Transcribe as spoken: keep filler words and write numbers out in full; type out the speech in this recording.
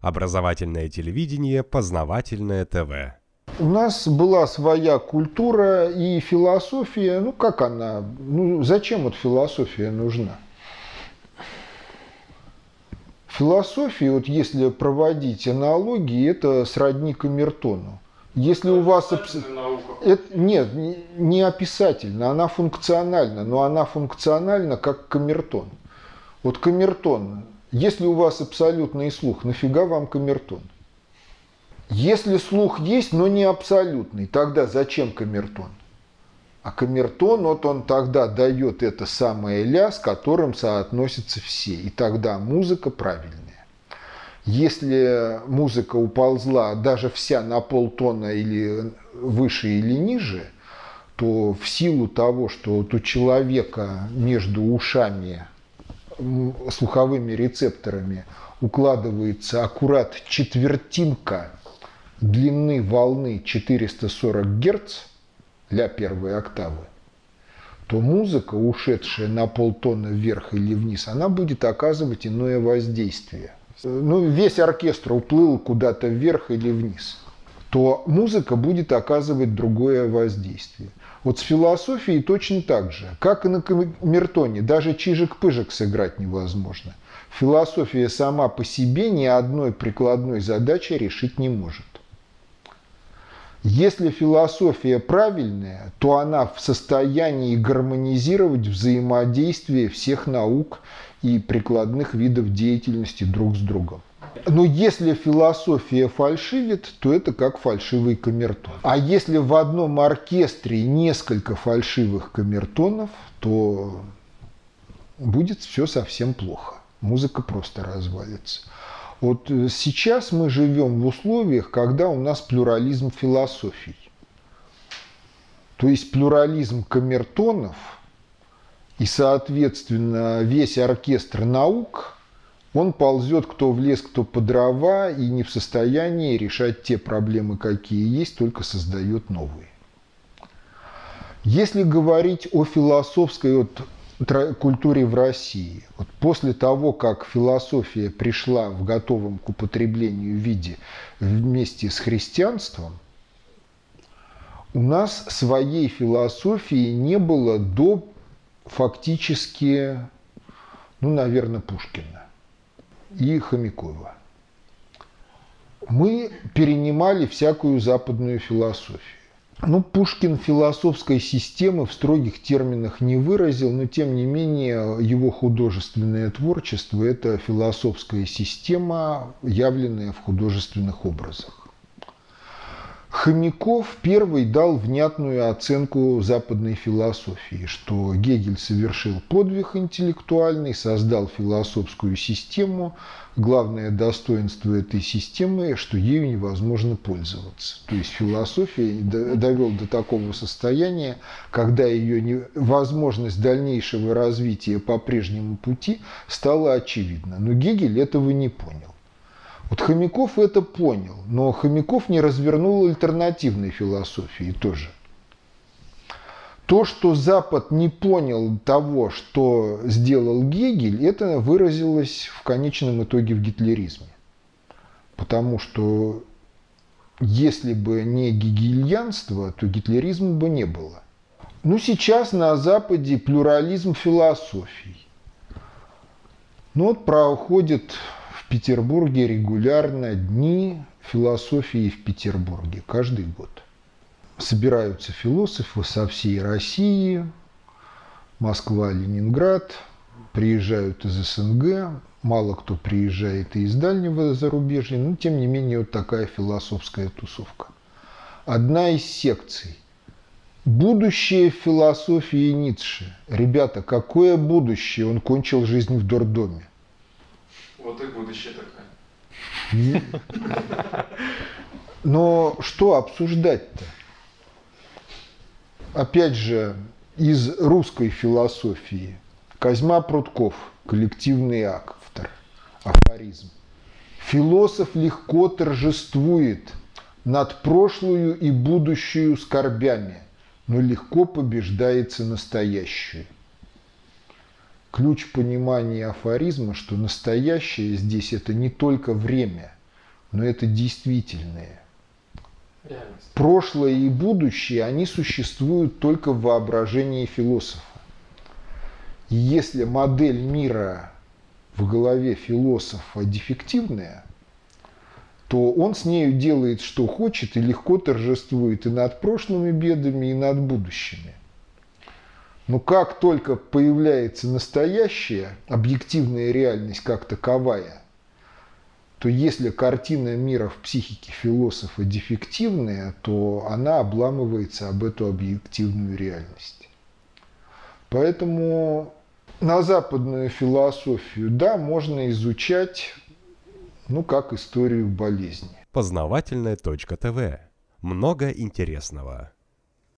Образовательное телевидение, познавательное ТВ. У нас была своя культура и философия. Ну, как она? Ну, зачем вот философия нужна? Философия, вот если проводить аналогии, это сродни камертону. Если у вас... Это, нет, не описательно, она функциональна, но она функциональна как камертон. Вот камертон. Если у вас абсолютный слух, нафига вам камертон? Если слух есть, но не абсолютный, тогда зачем камертон? А камертон, вот он тогда дает это самое ля, с которым соотносятся все. И тогда музыка правильная. Если музыка уползла даже вся на полтона или выше или ниже, то в силу того, что вот у человека между ушами, слуховыми рецепторами укладывается аккурат четвертинка длины волны четыреста сорок герц для первой октавы, то музыка, ушедшая на полтона вверх или вниз, она будет оказывать иное воздействие. Ну, весь оркестр уплыл куда-то вверх или вниз, то музыка будет оказывать другое воздействие. Вот с философией точно так же. Как и на камертоне, даже чижик-пыжик сыграть невозможно. Философия сама по себе ни одной прикладной задачи решить не может. Если философия правильная, то она в состоянии гармонизировать взаимодействие всех наук и прикладных видов деятельности друг с другом. Но если философия фальшивит, то это как фальшивый камертон. А если в одном оркестре несколько фальшивых камертонов, то будет все совсем плохо. Музыка просто развалится. Вот сейчас мы живем в условиях, когда у нас плюрализм философий. То есть плюрализм камертонов и, соответственно, весь оркестр наук, он ползет кто в лес, кто по дрова, и не в состоянии решать те проблемы, какие есть, только создает новые. Если говорить о философской вот, культуре в России, вот после того, как философия пришла в готовом к употреблению виде вместе с христианством, у нас своей философии не было до фактически, ну, наверное, Пушкина и Хомякова. Мы перенимали всякую западную философию. Ну, Пушкин философской системы в строгих терминах не выразил, но тем не менее его художественное творчество – это философская система, явленная в художественных образах. Хомяков первый дал внятную оценку западной философии, что Гегель совершил подвиг интеллектуальный, создал философскую систему. Главное достоинство этой системы, что ею невозможно пользоваться. То есть философия довел до такого состояния, когда ее возможность дальнейшего развития по прежнему пути стала очевидна. Но Гегель этого не понял. Вот Хомяков это понял, но Хомяков не развернул альтернативной философии тоже. То, что Запад не понял того, что сделал Гегель, это выразилось в конечном итоге в гитлеризме. Потому что если бы не гегельянство, то гитлеризма бы не было. Ну, сейчас на Западе плюрализм философий. Ну, вот проходит... В Петербурге регулярно дни философии в Петербурге, каждый год. Собираются философы со всей России, Москва, Ленинград, приезжают из СНГ, мало кто приезжает и из дальнего зарубежья, но тем не менее вот такая философская тусовка. Одна из секций. Будущее философии Ницше. Ребята, какое будущее? Он кончил жизнь в дурдоме. Вот и будущее такое. Но что обсуждать-то? Опять же, из русской философии Козьма Прутков, коллективный автор, афоризм. Философ легко торжествует над прошлую и будущую скорбями, но легко побеждается настоящую. Ключ понимания афоризма, что настоящее здесь – это не только время, но это действительные. Реальность. Прошлое и будущее, они существуют только в воображении философа. И если модель мира в голове философа дефективная, то он с нею делает, что хочет, и легко торжествует и над прошлыми бедами, и над будущими. Но как только появляется настоящая объективная реальность как таковая, то если картина мира в психике философа дефективная, то она обламывается об эту объективную реальность. Поэтому на западную философию, да, можно изучать, ну, как историю болезни. Познавательная точка ТВ. Много интересного.